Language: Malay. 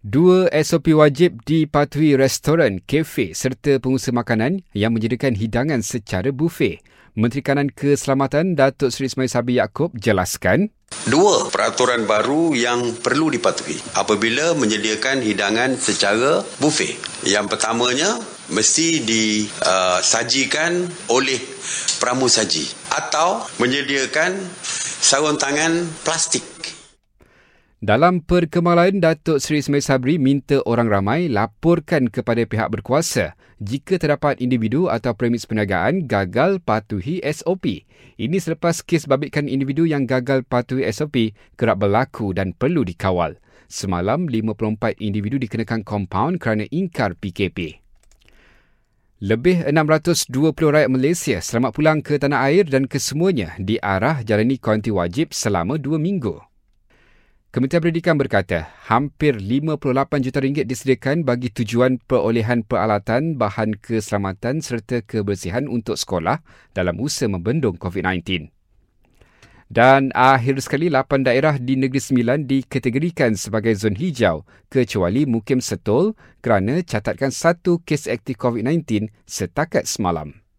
2 SOP wajib dipatuhi restoran, kafe serta pengusaha makanan yang menyediakan hidangan secara bufet. Menteri Kanan Keselamatan Datuk Seri Ismail Sabri Yaakob jelaskan, 2 peraturan baru yang perlu dipatuhi apabila menyediakan hidangan secara bufet. Yang pertamanya, mesti disajikan oleh pramusaji atau menyediakan sarung tangan plastik. Dalam perkembangan lain, Datuk Seri Ismail Sabri minta orang ramai laporkan kepada pihak berkuasa jika terdapat individu atau premis perniagaan gagal patuhi SOP. Ini selepas kes babitkan individu yang gagal patuhi SOP kerap berlaku dan perlu dikawal. Semalam, 54 individu dikenakan kompaun kerana ingkar PKP. Lebih 620 rakyat Malaysia selamat pulang ke tanah air dan kesemuanya diarah jalani kuarantin wajib selama 2 minggu. Kementerian Pendidikan berkata, hampir 58 juta ringgit disediakan bagi tujuan perolehan peralatan, bahan keselamatan serta kebersihan untuk sekolah dalam usaha membendung COVID-19. Dan akhir sekali, 8 daerah di Negeri Sembilan dikategorikan sebagai zon hijau kecuali Mukim Setol kerana catatkan 1 kes aktif COVID-19 setakat semalam.